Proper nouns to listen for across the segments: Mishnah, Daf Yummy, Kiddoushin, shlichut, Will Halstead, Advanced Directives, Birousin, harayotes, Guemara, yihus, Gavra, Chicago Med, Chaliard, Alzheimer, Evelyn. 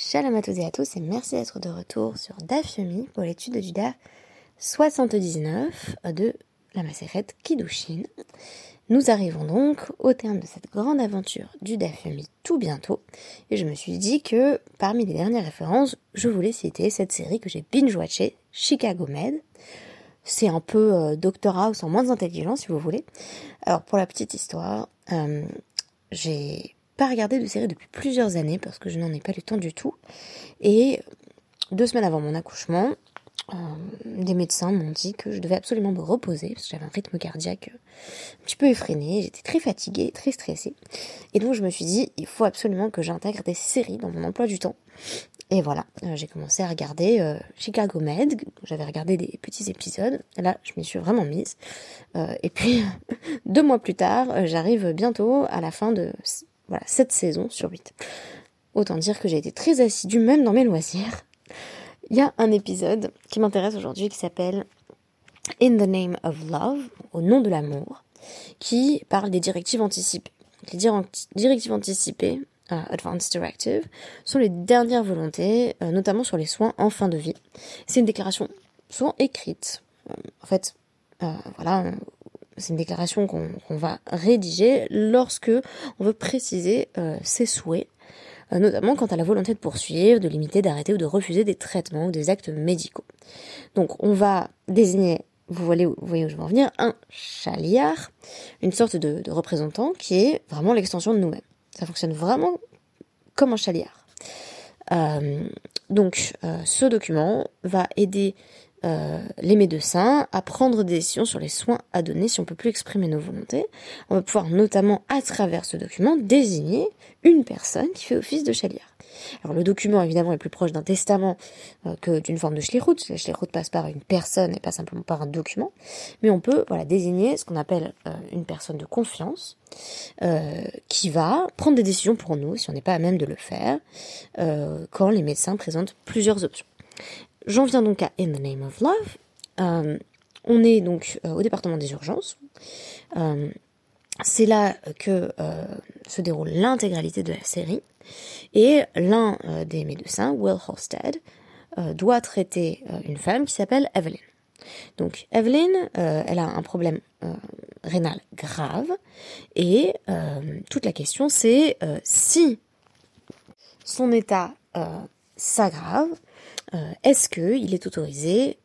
Shalom à tous et merci d'être de retour sur Daf Yummy pour l'étude du Daf 79 de la Maseret Kiddoushin. Nous arrivons donc au terme de cette grande aventure du Daf Yummy tout bientôt et je me suis dit que parmi les dernières références, je voulais citer cette série que j'ai binge-watchée, Chicago Med. C'est un peu Dr House en moins intelligent si vous voulez. Alors pour la petite histoire, j'ai pas regardé de série depuis plusieurs années parce que je n'en ai pas le temps du tout. Et 2 semaines avant mon accouchement, des médecins m'ont dit que je devais absolument me reposer parce que j'avais un rythme cardiaque un petit peu effréné, j'étais très fatiguée, très stressée. Et donc je me suis dit, il faut absolument que j'intègre des séries dans mon emploi du temps. Et voilà, j'ai commencé à regarder Chicago Med, j'avais regardé des petits épisodes, là je m'y suis vraiment mise. Et puis 2 mois plus tard, j'arrive bientôt à la fin de... Voilà, 7 saisons sur 8. Autant dire que j'ai été très assidue, même dans mes loisirs. Il y a un épisode qui m'intéresse aujourd'hui qui s'appelle « In the name of love », au nom de l'amour, qui parle des directives anticipées. Les directives anticipées, Advanced Directives, sont les dernières volontés, notamment sur les soins en fin de vie. C'est une déclaration souvent écrite. C'est une déclaration qu'on va rédiger lorsque on veut préciser ses souhaits, notamment quant à la volonté de poursuivre, de limiter, d'arrêter ou de refuser des traitements ou des actes médicaux. Donc on va désigner, vous voyez où je veux en venir, un chaliard, une sorte de représentant qui est vraiment l'extension de nous-mêmes. Ça fonctionne vraiment comme un chaliard. Donc ce document va aider... les médecins à prendre des décisions sur les soins à donner si on ne peut plus exprimer nos volontés. On va pouvoir notamment, à travers ce document, désigner une personne qui fait office de chaliard. Alors le document, évidemment, est plus proche d'un testament que d'une forme de shlichut. La shlichut passe par une personne et pas simplement par un document. Mais on peut désigner ce qu'on appelle une personne de confiance qui va prendre des décisions pour nous si on n'est pas à même de le faire quand les médecins présentent plusieurs options. J'en viens donc à In the Name of Love. On est donc au département des urgences. C'est là que se déroule l'intégralité de la série. Et l'un des médecins, Will Halstead, doit traiter une femme qui s'appelle Evelyn. Donc Evelyn, elle a un problème rénal grave. Et toute la question c'est si son état s'aggrave, est-ce qu'il est autorisé,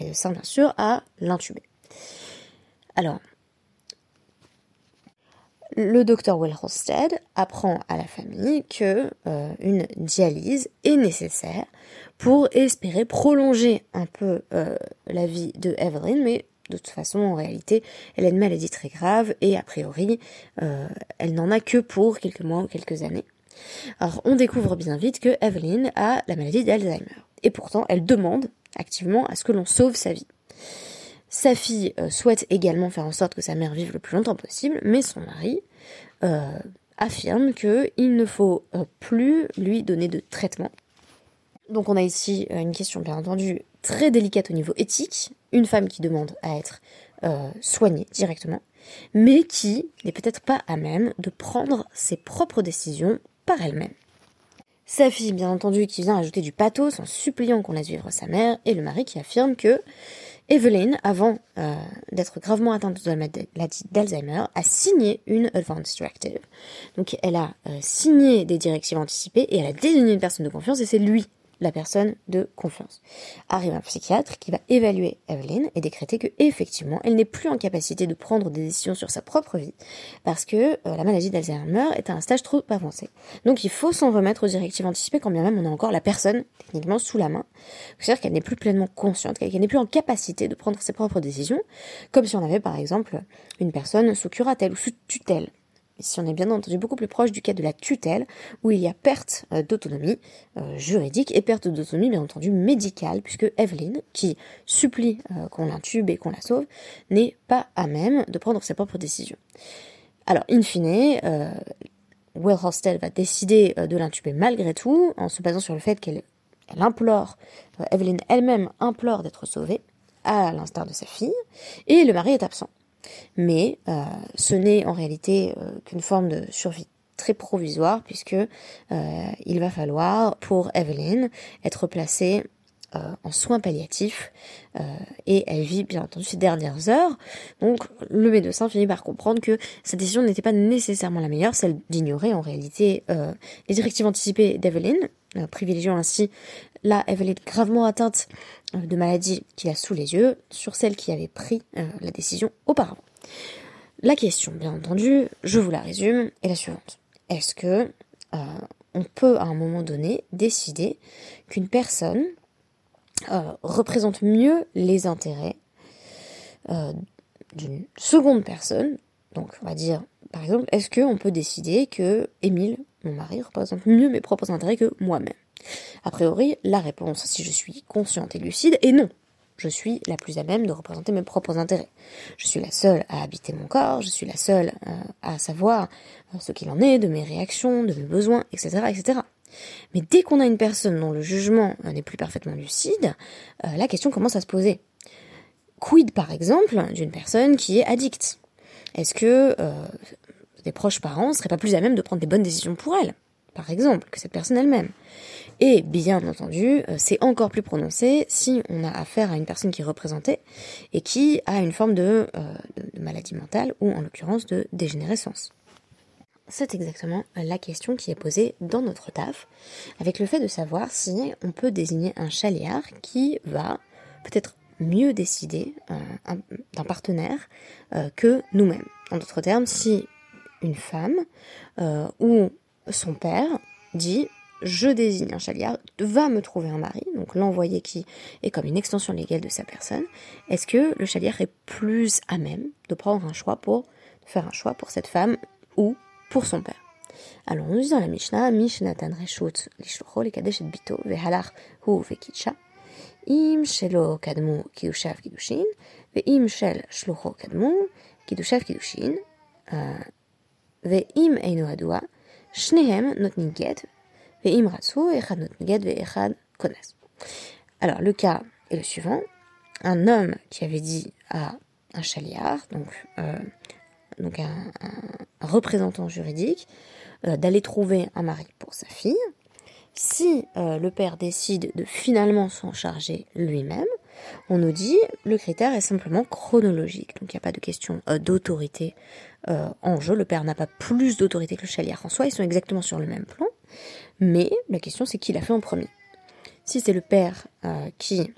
le médecin bien sûr, à l'intuber. Alors, le docteur Will Halstead apprend à la famille que une dialyse est nécessaire pour espérer prolonger un peu la vie de Evelyn, mais de toute façon, en réalité, elle a une maladie très grave et a priori, elle n'en a que pour quelques mois ou quelques années. Alors, on découvre bien vite que Evelyn a la maladie d'Alzheimer. Et pourtant, elle demande activement à ce que l'on sauve sa vie. Sa fille souhaite également faire en sorte que sa mère vive le plus longtemps possible, mais son mari affirme qu'il ne faut plus lui donner de traitement. Donc on a ici une question, bien entendu, très délicate au niveau éthique. Une femme qui demande à être soignée directement, mais qui n'est peut-être pas à même de prendre ses propres décisions par elle-même. Sa fille, bien entendu, qui vient ajouter du pathos en suppliant qu'on laisse vivre sa mère, et le mari qui affirme que Evelyn, avant d'être gravement atteinte de la maladie d'Alzheimer, a signé une Advanced Directive. Donc elle a signé des directives anticipées, et elle a désigné une personne de confiance, et c'est lui, la personne de confiance. Arrive un psychiatre qui va évaluer Evelyn et décréter que effectivement, elle n'est plus en capacité de prendre des décisions sur sa propre vie parce que la maladie d'Alzheimer est à un stade trop avancé. Donc il faut s'en remettre aux directives anticipées quand bien même on a encore la personne techniquement sous la main. C'est-à-dire qu'elle n'est plus pleinement consciente, qu'elle n'est plus en capacité de prendre ses propres décisions, comme si on avait par exemple une personne sous curatelle ou sous tutelle. Si on est bien entendu beaucoup plus proche du cas de la tutelle, où il y a perte d'autonomie juridique et perte d'autonomie bien entendu médicale, puisque Evelyn, qui supplie qu'on l'intube et qu'on la sauve, n'est pas à même de prendre ses propres décisions. Alors, in fine, Will Halstead va décider de l'intuber malgré tout, en se basant sur le fait qu'elle implore, Evelyn elle-même implore d'être sauvée, à l'instar de sa fille, et le mari est absent. Mais ce n'est en réalité qu'une forme de survie très provisoire, puisque il va falloir, pour Evelyn, être placée en soins palliatifs, et elle vit bien entendu ses dernières heures. Donc le médecin finit par comprendre que sa décision n'était pas nécessairement la meilleure, celle d'ignorer en réalité les directives anticipées d'Evelyn, privilégiant ainsi là Evelyn gravement atteinte de maladies qu'il a sous les yeux sur celle qui avait pris la décision auparavant. La question, bien entendu, je vous la résume, est la suivante. Est-ce que on peut à un moment donné décider qu'une personne représente mieux les intérêts d'une seconde personne? Donc on va dire, par exemple, est-ce qu'on peut décider que Émile, mon mari, représente mieux mes propres intérêts que moi-même? A priori, la réponse, si je suis consciente et lucide, est non. Je suis la plus à même de représenter mes propres intérêts. Je suis la seule à habiter mon corps, je suis la seule à savoir ce qu'il en est, de mes réactions, de mes besoins, etc., etc. Mais dès qu'on a une personne dont le jugement n'est plus parfaitement lucide, la question commence à se poser. Quid, par exemple, d'une personne qui est addicte? Est-ce que des proches parents ne seraient pas plus à même de prendre des bonnes décisions pour elle, par exemple, que cette personne elle-même? Et bien entendu, c'est encore plus prononcé si on a affaire à une personne qui est représentée et qui a une forme de maladie mentale, ou en l'occurrence de dégénérescence. C'est exactement la question qui est posée dans notre taf, avec le fait de savoir si on peut désigner un chaliard qui va peut-être mieux décider d'un partenaire que nous-mêmes. En d'autres termes, si une femme ou son père dit « je désigne un chaliard, va me trouver un mari », donc l'envoyé qui est comme une extension légale de sa personne, est-ce que le chaliard est plus à même de prendre un choix pour cette femme ou pour son père? Alors, on nous dit dans la Mishnah, Mishnatan Reshut Lishlocho Lekadesh et Bito, Vehalach Hu Vekitcha, Im Shelo Kadmu Kiddushav Kiddushin, Veim Shel Shlocho Kadmu Kiddushav Kiddushin, Veim Eino Hadua, Shnehem Notnin Get, Veim Ratsu Echad Notnin Get Veechad Konas. Alors, le cas est le suivant. Un homme qui avait dit à un chaliard, donc un représentant juridique, d'aller trouver un mari pour sa fille. Si le père décide de finalement s'en charger lui-même, on nous dit le critère est simplement chronologique. Donc il n'y a pas de question d'autorité en jeu. Le père n'a pas plus d'autorité que le chaliard en soi, ils sont exactement sur le même plan. Mais la question, c'est qui l'a fait en premier. Si c'est le père qui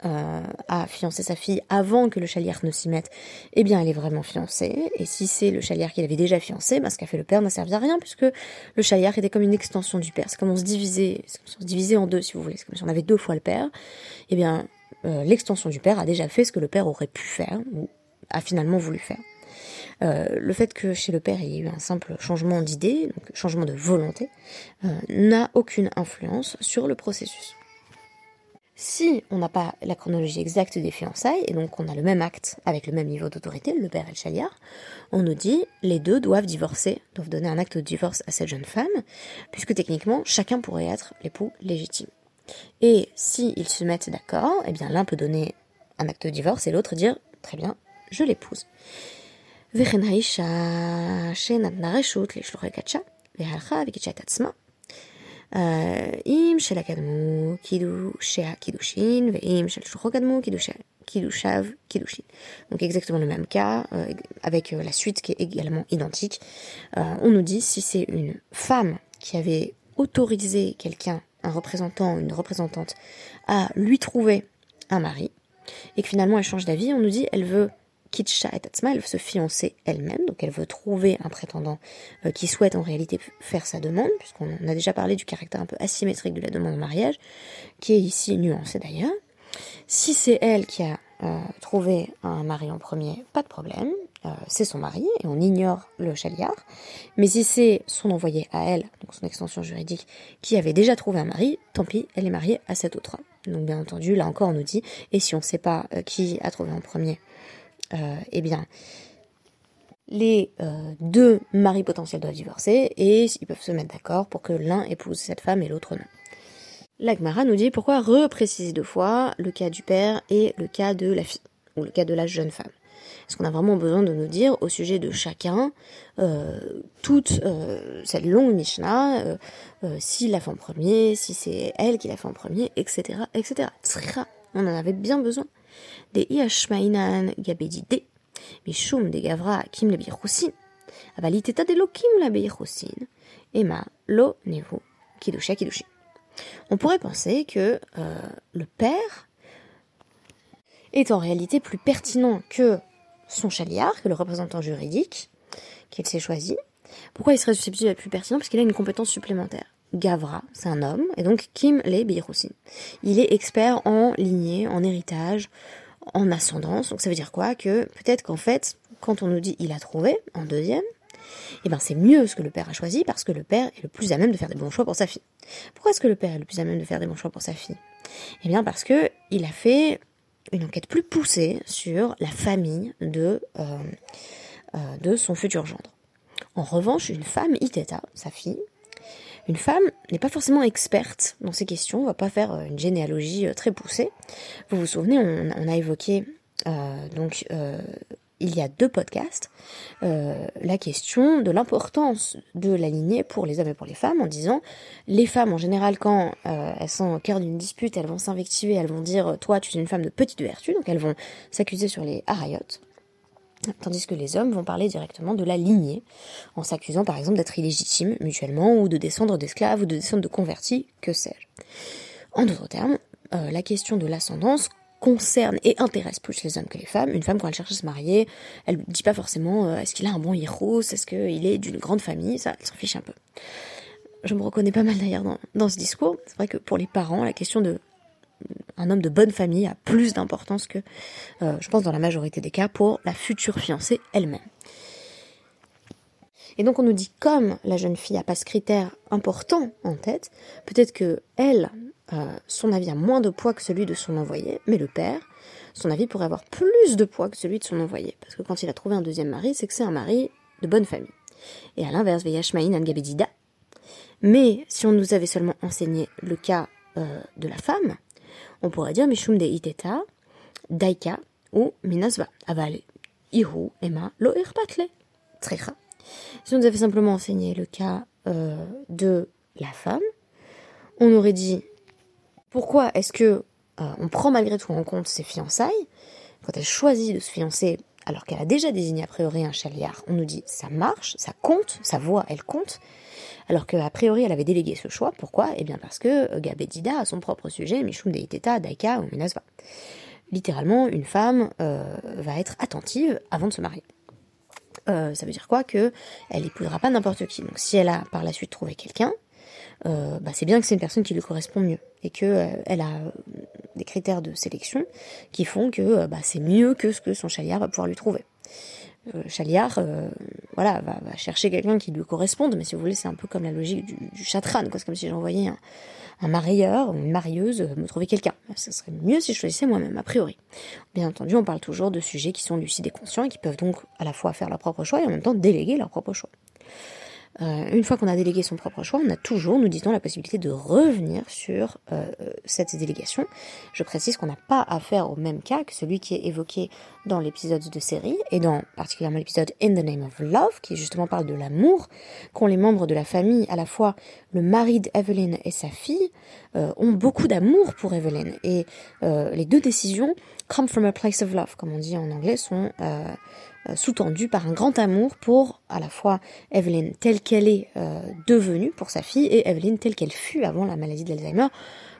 a fiancé sa fille avant que le chaliard ne s'y mette, eh bien elle est vraiment fiancée. Et si c'est le chaliard qui l'avait déjà fiancée, ce qu'a fait le père n'a servi à rien, puisque le chaliard était comme une extension du père. C'est comme si on se divisait en deux, si vous voulez. C'est comme si on avait deux fois le père. Eh bien l'extension du père a déjà fait ce que le père aurait pu faire, ou a finalement voulu faire. Le fait que chez le père il y ait eu un simple changement d'idée, donc changement de volonté, n'a aucune influence sur le processus. Si on n'a pas la chronologie exacte des fiançailles, et donc on a le même acte avec le même niveau d'autorité, le père et le chaliard, on nous dit les deux doivent divorcer, doivent donner un acte de divorce à cette jeune femme, puisque techniquement chacun pourrait être l'époux légitime. Et si ils se mettent d'accord, eh bien l'un peut donner un acte de divorce et l'autre dire « très bien, je l'épouse ». Im shel kadmu kiddushav kiddushin veim shel shlocho kadmu kiddushav kiddushin. Donc exactement le même cas avec la suite qui est également identique. On nous dit si c'est une femme qui avait autorisé quelqu'un, un représentant, une représentante, à lui trouver un mari et que finalement elle change d'avis, on nous dit elle veut Kitsha et Tatsma, elle veut se fiancer elle-même, donc elle veut trouver un prétendant qui souhaite en réalité faire sa demande, puisqu'on a déjà parlé du caractère un peu asymétrique de la demande en mariage, qui est ici nuancée d'ailleurs. Si c'est elle qui a trouvé un mari en premier, pas de problème, c'est son mari, et on ignore le chaliard, mais si c'est son envoyé à elle, donc son extension juridique, qui avait déjà trouvé un mari, tant pis, elle est mariée à cet autre. Donc bien entendu, là encore on nous dit, et si on ne sait pas qui a trouvé en premier, eh bien, les deux maris potentiels doivent divorcer et ils peuvent se mettre d'accord pour que l'un épouse cette femme et l'autre non. La Guemara nous dit pourquoi repréciser deux fois le cas du père et le cas de la fille, ou le cas de la jeune femme. Est-ce qu'on a vraiment besoin de nous dire au sujet de chacun toute cette longue Mishnah, s'il l'a fait en premier, si c'est elle qui l'a fait en premier, etc., etc. Tsra, on en avait bien besoin. Des iashmainan gabedide, mishum de Gavra kim le Birousin, avaliteta de lokim la Birousin, ema lo nevo Kiddoucha Kiddoushin. On pourrait penser que le père est en réalité plus pertinent que son chaliard, que le représentant juridique qu'il s'est choisi. Pourquoi il serait susceptible d'être plus pertinent ? Parce qu'il a une compétence supplémentaire. Gavra, c'est un homme, et donc Kim le Birousin. Il est expert en lignée, en héritage, en ascendance. Donc ça veut dire quoi ? Que peut-être qu'en fait, quand on nous dit « il a trouvé » en deuxième, eh ben c'est mieux ce que le père a choisi parce que le père est le plus à même de faire des bons choix pour sa fille. Pourquoi est-ce que le père est le plus à même de faire des bons choix pour sa fille ? Eh bien parce que il a fait une enquête plus poussée sur la famille de son futur gendre. En revanche, une femme, Iteta, sa fille, une femme n'est pas forcément experte dans ces questions, on va pas faire une généalogie très poussée. Vous vous souvenez, on a évoqué il y a 2 podcasts, la question de l'importance de la lignée pour les hommes et pour les femmes, en disant, les femmes en général, quand elles sont au cœur d'une dispute, elles vont s'invectiver, elles vont dire, toi tu es une femme de petite vertu, donc elles vont s'accuser sur les harayotes, tandis que les hommes vont parler directement de la lignée, en s'accusant par exemple d'être illégitimes mutuellement, ou de descendre d'esclaves, ou de descendre de convertis, que sais-je. En d'autres termes, la question de l'ascendance concerne et intéresse plus les hommes que les femmes. Une femme, quand elle cherche à se marier, elle dit pas forcément est-ce qu'il a un bon yihus, est-ce qu'il est d'une grande famille, ça, elle s'en fiche un peu. Je me reconnais pas mal d'ailleurs dans ce discours. C'est vrai que pour les parents, la question de un homme de bonne famille a plus d'importance que, je pense, dans la majorité des cas, pour la future fiancée elle-même. Et donc on nous dit, comme la jeune fille a pas ce critère important en tête, peut-être que elle, son avis a moins de poids que celui de son envoyé, mais le père, son avis pourrait avoir plus de poids que celui de son envoyé, parce que quand il a trouvé un deuxième mari, c'est que c'est un mari de bonne famille. Et à l'inverse, veyashmaïn gabedida. Mais si on nous avait seulement enseigné le cas de la femme, on pourrait dire mishum de iteta, daika ou minasva avale iru ema lo irpatle trecha. Si on nous avait simplement enseigné le cas de la femme, on aurait dit, pourquoi est-ce que on prend malgré tout en compte ses fiançailles quand elle choisit de se fiancer alors qu'elle a déjà désigné a priori un chaliard? On nous dit ça marche, ça compte, sa voix elle compte, alors qu'a priori elle avait délégué ce choix. Pourquoi ? Eh bien parce que Gabedida a son propre sujet, Mishum Deiteta, Daika ou Minasva. Littéralement, une femme va être attentive avant de se marier. Ça veut dire quoi ? Qu'elle n'épousera pas n'importe qui. Donc si elle a par la suite trouvé quelqu'un, c'est bien que c'est une personne qui lui correspond mieux et que elle a des critères de sélection qui font que c'est mieux que ce que son chaliard va pouvoir lui trouver. Chaliard va chercher quelqu'un qui lui corresponde, mais si vous voulez c'est un peu comme la logique du chatran, quoi. C'est comme si j'envoyais un marieur ou une marieuse me trouver quelqu'un. Ça serait mieux si je choisissais moi-même a priori. Bien entendu, on parle toujours de sujets qui sont lucides et conscients et qui peuvent donc à la fois faire leur propre choix et en même temps déléguer leur propre choix. Une fois qu'on a délégué son propre choix, on a toujours, nous dit-on, la possibilité de revenir sur cette délégation. Je précise qu'on n'a pas affaire au même cas que celui qui est évoqué dans l'épisode de série, et dans particulièrement l'épisode In the Name of Love, qui justement parle de l'amour, qu'ont les membres de la famille, à la fois le mari d'Evelyn et sa fille, ont beaucoup d'amour pour Evelyn. Et les 2 décisions come from a place of love, comme on dit en anglais, sont sous-tendu par un grand amour pour à la fois Evelyn telle qu'elle est devenue pour sa fille et Evelyn telle qu'elle fut avant la maladie de l'Alzheimer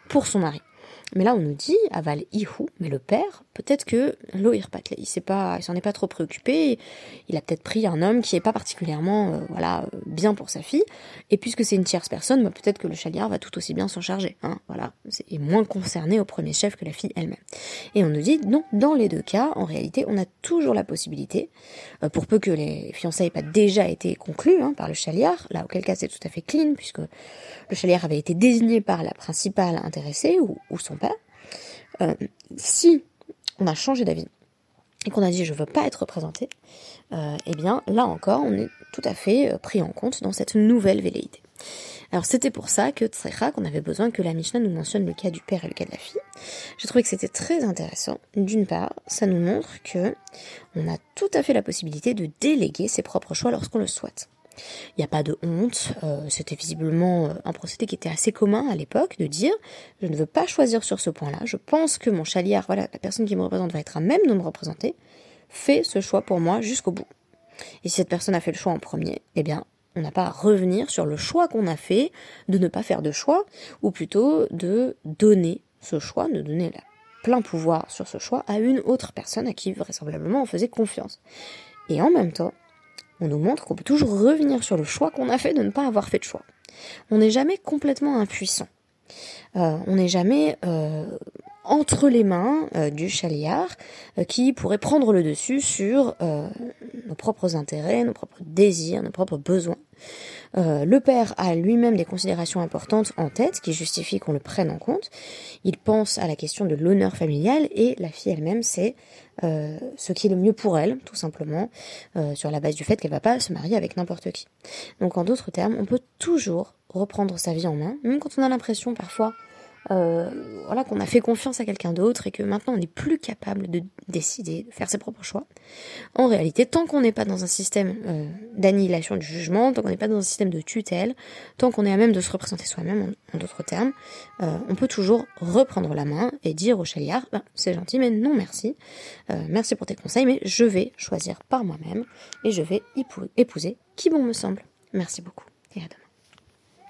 pour son mari. Mais là on nous dit aval ihu, mais le père, peut-être que l'oirpatle, il s'en est pas trop préoccupé, il a peut-être pris un homme qui est pas particulièrement bien pour sa fille, et puisque c'est une tierce personne, peut-être que le chaliard va tout aussi bien s'en charger, est moins concerné au premier chef que la fille elle-même. Et on nous dit non, dans les 2 cas, en réalité, on a toujours la possibilité, pour peu que les fiançailles aient pas déjà été conclues par le chaliard, là auquel cas c'est tout à fait clean, puisque le chaliard avait été désigné par la principale intéressée ou son père, si on a changé d'avis et qu'on a dit je veux pas être représenté, eh bien là encore on est tout à fait pris en compte dans cette nouvelle velléité. Alors c'était pour ça que Tzrecha, qu'on avait besoin que la Mishnah nous mentionne le cas du père et le cas de la fille. J'ai trouvé que c'était très intéressant. D'une part, ça nous montre que on a tout à fait la possibilité de déléguer ses propres choix lorsqu'on le souhaite. Il n'y a pas de honte, c'était visiblement un procédé qui était assez commun à l'époque, de dire « je ne veux pas choisir sur ce point-là, je pense que mon chaliard, voilà, la personne qui me représente va être à même de me représenter, fais ce choix pour moi jusqu'au bout ». Et si cette personne a fait le choix en premier, eh bien, on n'a pas à revenir sur le choix qu'on a fait de ne pas faire de choix, ou plutôt de donner ce choix, de donner le plein pouvoir sur ce choix à une autre personne à qui vraisemblablement on faisait confiance. Et en même temps, on nous montre qu'on peut toujours revenir sur le choix qu'on a fait de ne pas avoir fait de choix. On n'est jamais complètement impuissant. On n'est jamais entre les mains du chaliard qui pourrait prendre le dessus sur nos propres intérêts, nos propres désirs, nos propres besoins. Le père a lui-même des considérations importantes en tête qui justifient qu'on le prenne en compte. Il pense à la question de l'honneur familial et la fille elle-même sait ce qui est le mieux pour elle, tout simplement, sur la base du fait qu'elle va pas se marier avec n'importe qui. Donc en d'autres termes, on peut toujours reprendre sa vie en main, même quand on a l'impression parfois voilà, qu'on a fait confiance à quelqu'un d'autre et que maintenant on n'est plus capable de décider, de faire ses propres choix. En réalité, tant qu'on n'est pas dans un système d'annihilation du jugement, tant qu'on n'est pas dans un système de tutelle, tant qu'on est à même de se représenter soi-même, en d'autres termes, on peut toujours reprendre la main et dire au chaliard, ben, c'est gentil mais non merci, merci pour tes conseils mais je vais choisir par moi-même et je vais épouser qui bon me semble. Merci beaucoup et à demain.